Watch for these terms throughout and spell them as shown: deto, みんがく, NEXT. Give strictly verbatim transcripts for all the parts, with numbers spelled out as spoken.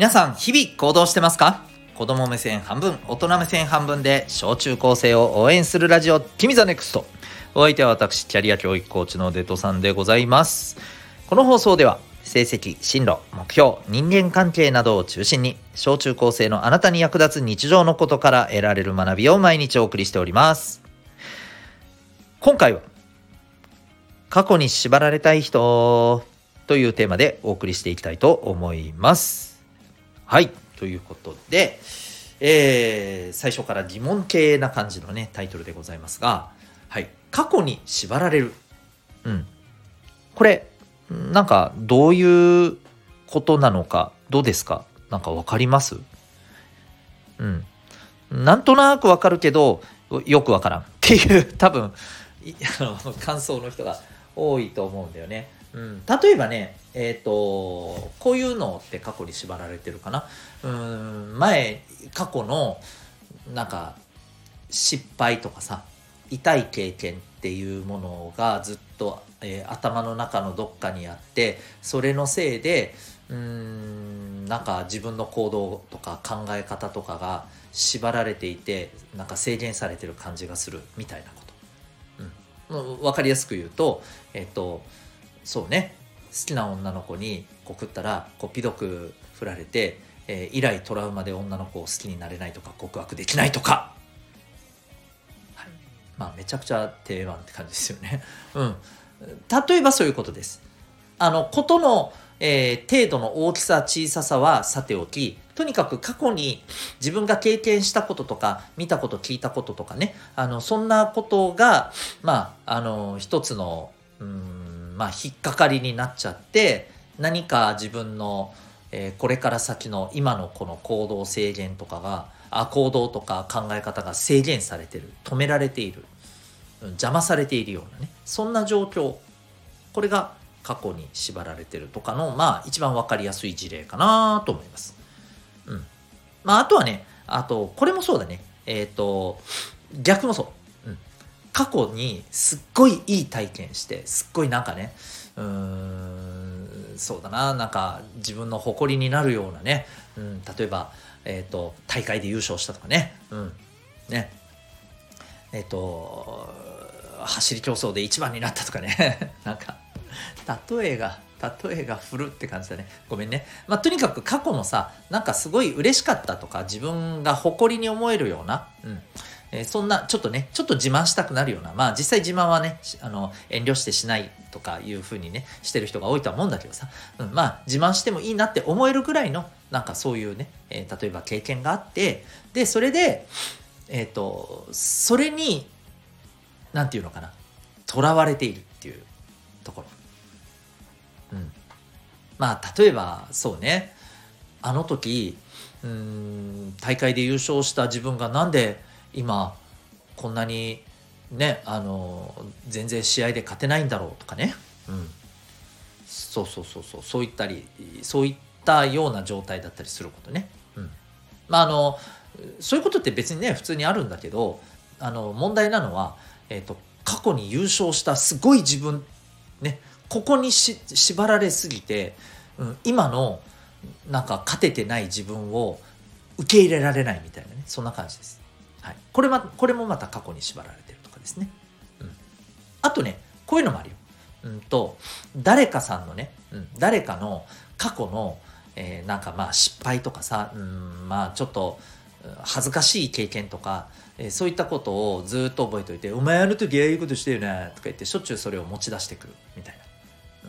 皆さん日々行動してますか？子供目線半分、大人目線半分で小中高生を応援するラジオキミザネクスト。お相手は私、キャリア教育コーチのデトさんでございます。この放送では成績、進路、目標、人間関係などを中心に小中高生のあなたに役立つ日常のことから得られる学びを毎日お送りしております。今回は過去に縛られたい人というテーマでお送りしていきたいと思います。はい、ということで、えー、最初から疑問系な感じのねタイトルでございますが、はい、過去に縛られる、うん、これなんかどういうことなのか、どうですか？なんかわかります？うん、なんとなくわかるけどよくわからんっていう多分あの感想の人が多いと思うんだよね。うん、例えばね、えっと、こういうのって過去に縛られてるかな。うーん、前過去のなんか失敗とかさ、痛い経験っていうものがずっと、えー、頭の中のどっかにあって、それのせいでうーんなんか自分の行動とか考え方とかが縛られていて、なんか制限されてる感じがするみたいなこと、うん、分かりやすく言うとえっとそうね、好きな女の子にこう食ったらこうひどく振られて、えー、以来トラウマで女の子を好きになれないとか告白できないとか、はい、まあめちゃくちゃ定番って感じですよね。うん、例えばそういうことです。あのことの、えー、程度の大きさ小ささはさておき、とにかく過去に自分が経験したこととか見たこと聞いたこととかね、あのそんなことがまああの一つのうーんまあ、引っかかりになっちゃって、何か自分の、えー、これから先の今のこの行動制限とかがあ行動とか考え方が制限されてる、止められている、邪魔されているようなね、そんな状況、これが過去に縛られてるとかのまあ一番分かりやすい事例かなと思います。うん、まああとはね、あとこれもそうだね、えっと逆もそう。過去にすっごいいい体験して、すっごいなんかねうーんそうだな、なんか自分の誇りになるようなね、うん、例えば、えーと、大会で優勝したとかね、うん、ねえっと走り競争で一番になったとかねなんか例えが例えが振るって感じだね、ごめんね。まあ、とにかく過去のさ、なんかすごい嬉しかったとか自分が誇りに思えるような、うんえー、そんなちょっとねちょっと自慢したくなるような、まあ実際自慢はねあの遠慮してしないとかいう風にねしてる人が多いとは思うんだけどさ、うん、まあ自慢してもいいなって思えるぐらいのなんかそういうね、えー、例えば経験があって、でそれでえっとそれになんていうのかな、とらわれているっていうところ、うん、まあ例えばそうね、あの時うーん大会で優勝した自分がなんで今こんなにねあの全然試合で勝てないんだろうとかね、うん、そうそうそうそうそういったりそういったような状態だったりすることね、うん、まああのそういうことって別にね普通にあるんだけど、あの問題なのは、えーと、過去に優勝したすごい自分ね、ここにし縛られすぎて、うん、今のなんか勝ててない自分を受け入れられないみたいなね、そんな感じです。はい、これま、これもまた過去に縛られてるとかですね。うん、あとねこういうのもあるよ。うんと誰かさんのね、うん、誰かの過去の、えー、なんかまあ失敗とかさ、うん、まあちょっと恥ずかしい経験とか、えー、そういったことをずっと覚えておいて、お前あの時ああいうことしてよねとか言ってしょっちゅうそれを持ち出してくるみたいな。う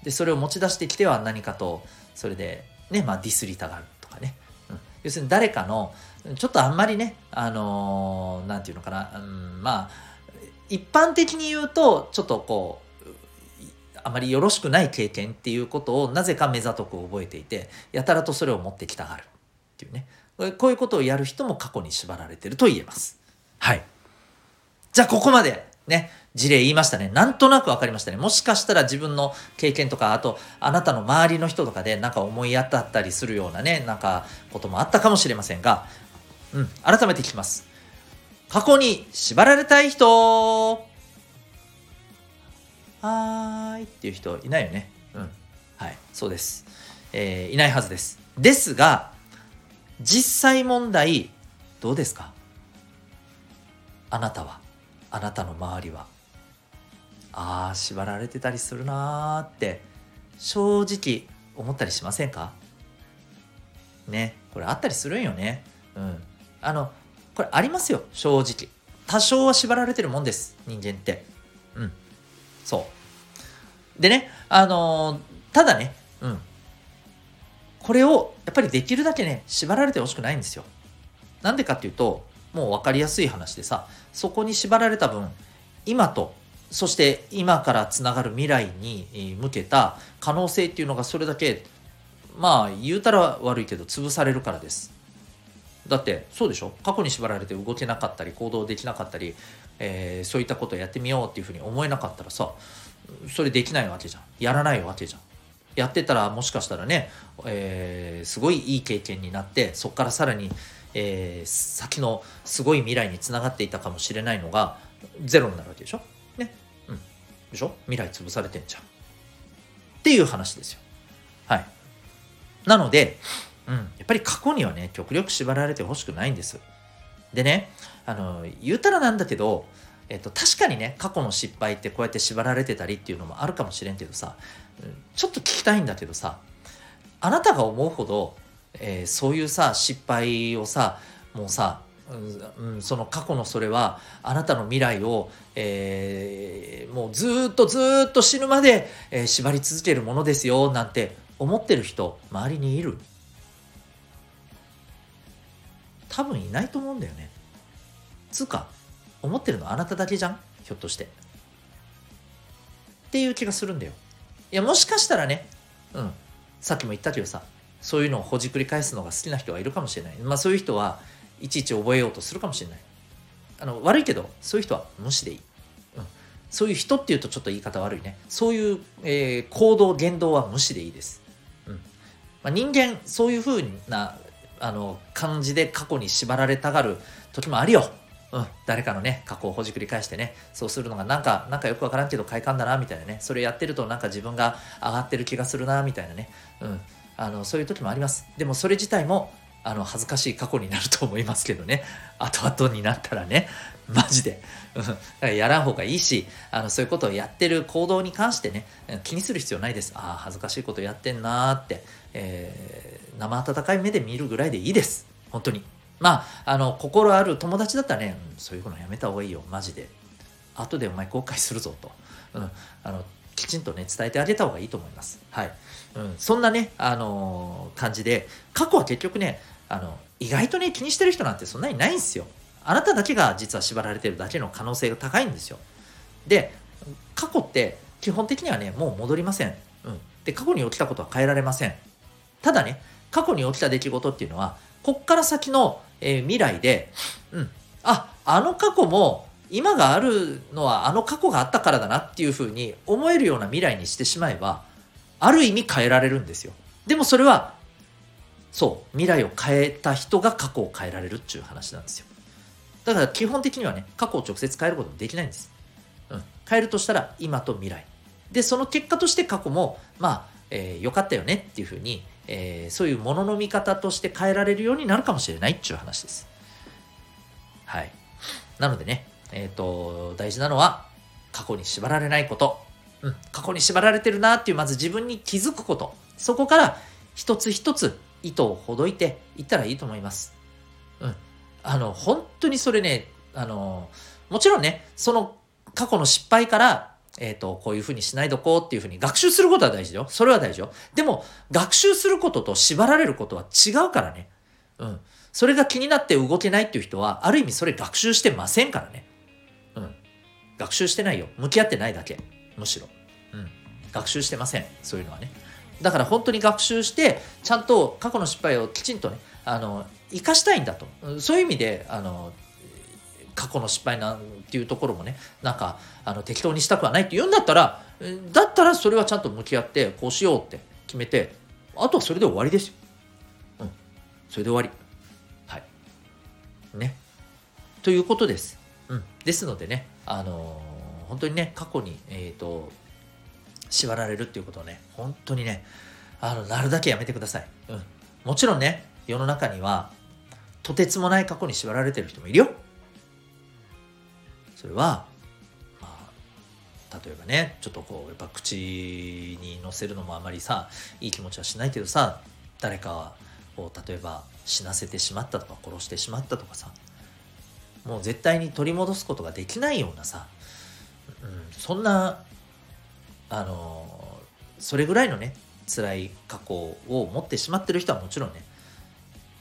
ん、でそれを持ち出してきては何かとそれでねまあディスりたがるとかね。うん、要するに誰かのちょっとあんまりね、あのー、なんていうのかな、うん、まあ、一般的に言うと、ちょっとこう、あまりよろしくない経験っていうことをなぜか目ざとく覚えていて、やたらとそれを持ってきたがるっていうね。こういうことをやる人も過去に縛られてると言えます。はい。じゃあ、ここまでね、事例言いましたね。なんとなくわかりましたね。もしかしたら自分の経験とか、あと、あなたの周りの人とかでなんか思い当たったりするようなね、なんかこともあったかもしれませんが、うん、改めて聞きます。過去に縛られたい人、はーいっていう人いないよね。うん、はい、そうです。えー、いないはずです。ですが、実際問題どうですか？あなたは、あなたの周りは、ああ縛られてたりするなーって正直思ったりしませんか？ね、これあったりするんよね。うん、あのこれありますよ、正直。多少は縛られてるもんです、人間って。うん、そう。でね、あのー、ただね、うん、これをやっぱりできるだけね縛られてほしくないんですよ。なんでかっていうと、もう分かりやすい話でさ、そこに縛られた分、今とそして今からつながる未来に向けた可能性っていうのがそれだけ、まあ言うたら悪いけど潰されるからです。だってそうでしょ？過去に縛られて動けなかったり行動できなかったり、えー、そういったことをやってみようっていうふうに思えなかったらさ、それできないわけじゃん。やらないわけじゃん。やってたらもしかしたらね、えー、すごいいい経験になって、そこからさらに、えー、先のすごい未来につながっていたかもしれないのがゼロになるわけでしょ？ね。うん。でしょ？未来潰されてんじゃん。っていう話ですよ。はい。なので、うん、やっぱり過去にはね極力縛られてほしくないんです。でね、あの言うたらなんだけど、えっと、確かにね過去の失敗ってこうやって縛られてたりっていうのもあるかもしれんけどさ、ちょっと聞きたいんだけどさ、あなたが思うほど、えー、そういうさ失敗をさもうさ、うんうん、その過去のそれはあなたの未来を、えー、もうずっとずっと死ぬまで、えー、縛り続けるものですよなんて思ってる人周りにいる？多分いないと思うんだよね。つうか思ってるのあなただけじゃん、ひょっとしてっていう気がするんだよ。いやもしかしたらね、うん、さっきも言ったけどさ、そういうのをほじくり返すのが好きな人がいるかもしれない。まあそういう人はいちいち覚えようとするかもしれない。あの悪いけどそういう人は無視でいい。そういう人っていうとちょっと言い方悪いね。そういう、えー、行動、言動は無視でいいです。うん。まあ、人間、そういう風なあの感じで過去に縛られたがる時もあるよ。うん。誰かのね、過去をほじくり返してね、そうするのがなんか、なんかよくわからんけど快感だな、みたいなね。それやってるとなんか自分が上がってる気がするな、みたいなね。うん。あの、そういう時もあります。でもそれ自体も、あの、恥ずかしい過去になると思いますけどね。後々になったらね。マジで、うん、だからやらん方がいいし、あのそういうことをやってる行動に関してね気にする必要ないです。ああ恥ずかしいことやってんなーって、えー、生温かい目で見るぐらいでいいです。本当にまああの心ある友達だったらね、うん、そういうことやめた方がいいよマジで、後でお前後悔するぞと、うん、あのきちんとね伝えてあげた方がいいと思います。はい、うん、そんなね、あのー、感じで過去は結局ねあの意外とね気にしてる人なんてそんなにないんですよ。あなただけが実は縛られてるだけの可能性が高いんですよ。で、過去って基本的にはね、もう戻りません。うん。で、過去に起きたことは変えられません。ただね、過去に起きた出来事っていうのは、こっから先の、えー、未来で、うん。あ、あの過去も、今があるのはあの過去があったからだなっていうふうに思えるような未来にしてしまえば、ある意味変えられるんですよ。でもそれは、そう、未来を変えた人が過去を変えられるっていう話なんですよ。だから基本的にはね、過去を直接変えることもできないんです。うん。変えるとしたら今と未来。で、その結果として過去も、まあ、えー、良かったよねっていうふうに、えー、そういうものの見方として変えられるようになるかもしれないっていう話です。はい。なのでね、えっと、大事なのは過去に縛られないこと。うん。過去に縛られてるなっていう、まず自分に気づくこと。そこから一つ一つ糸をほどいていったらいいと思います。うん。あの本当にそれね、あのもちろんねその過去の失敗から、えー、とこういうふうにしないとこうっていうふうに学習することは大事よ。それは大事よ。でも学習することと縛られることは違うからね、うん、それが気になって動けないっていう人はある意味それ学習してませんからね、うん、学習してないよ。向き合ってないだけ。むしろ、うん、学習してません。そういうのはね、だから本当に学習してちゃんと過去の失敗をきちんとねあの生かしたいんだと。そういう意味であの過去の失敗なんていうところもねなんかあの適当にしたくはないって言うんだったらだったらそれはちゃんと向き合ってこうしようって決めて、あとはそれで終わりですよ。うん、それで終わり。はいね、ということです。うん、ですのでね、あのー、本当にね過去に、えーと縛られるっていうことをね本当にねあのなるだけやめてください。うん、もちろんね、世の中にはとてつもない過去に縛られてる人もいるよ。それは、まあ、例えばね、ちょっとこうやっぱ口に乗せるのもあまりさいい気持ちはしないけどさ、誰かを例えば死なせてしまったとか殺してしまったとかさ、もう絶対に取り戻すことができないようなさ、うん、そんなあのそれぐらいのね辛い過去を持ってしまってる人はもちろんね、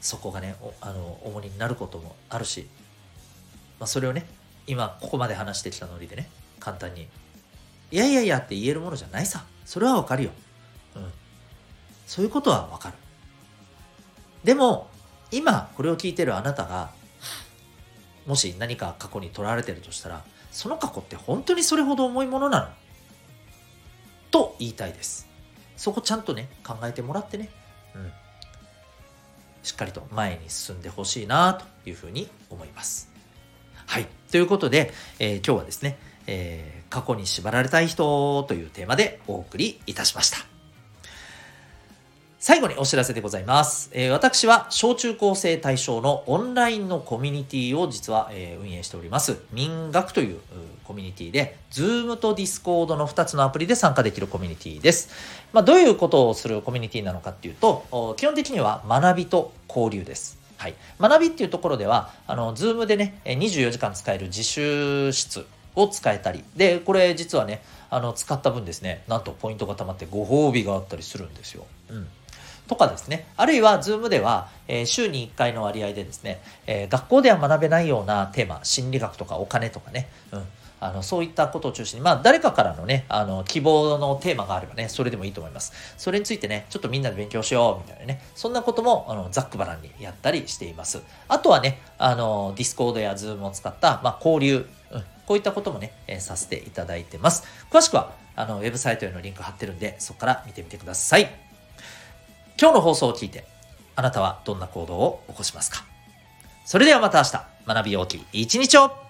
そこがねあの重荷になることもあるし、まあ、それをね今ここまで話してきたノリでね簡単にいやいやいやって言えるものじゃないさ、それはわかるよ、うん、そういうことはわかる。でも今これを聞いてるあなたがもし何か過去にとらわれてるとしたら、その過去って本当にそれほど重いものなのと言いたいです。そこちゃんとね考えてもらってね、うん、しっかりと前に進んでほしいなというふうに思います。はい、ということで、えー、今日はですね、えー、過去に縛られたい人というテーマでお送りいたしました。最後にお知らせでございます。えー、私は小中高生対象のオンラインのコミュニティを実は、えー、運営しております。民学という、うコミュニティで、Zoom と Discord のふたつのアプリで参加できるコミュニティです。まあ、どういうことをするコミュニティなのかっていうと、基本的には学びと交流です。はい、学びっていうところでは、あの Zoom でね、にじゅうよじかん使える自習室を使えたり、で、これ実はね、あの使った分ですね、なんとポイントがたまってご褒美があったりするんですよ。うん。とかですね、あるいは Zoom では、えー、週にいっかいの割合でですね、えー、学校では学べないようなテーマ、心理学とかお金とかね、うん、あのそういったことを中心に、まあ誰かからのね、あの希望のテーマがあればね、それでもいいと思います。それについてね、ちょっとみんなで勉強しようみたいなね、そんなこともあのざっくばらんにやったりしています。あとはね、あの Discord や Zoom を使った、まあ、交流、うん、こういったこともね、えー、させていただいてます。詳しくはあのウェブサイトへのリンク貼ってるんで、そこから見てみてください。今日の放送を聞いて、あなたはどんな行動を起こしますか？それではまた明日、学び大きい一日を。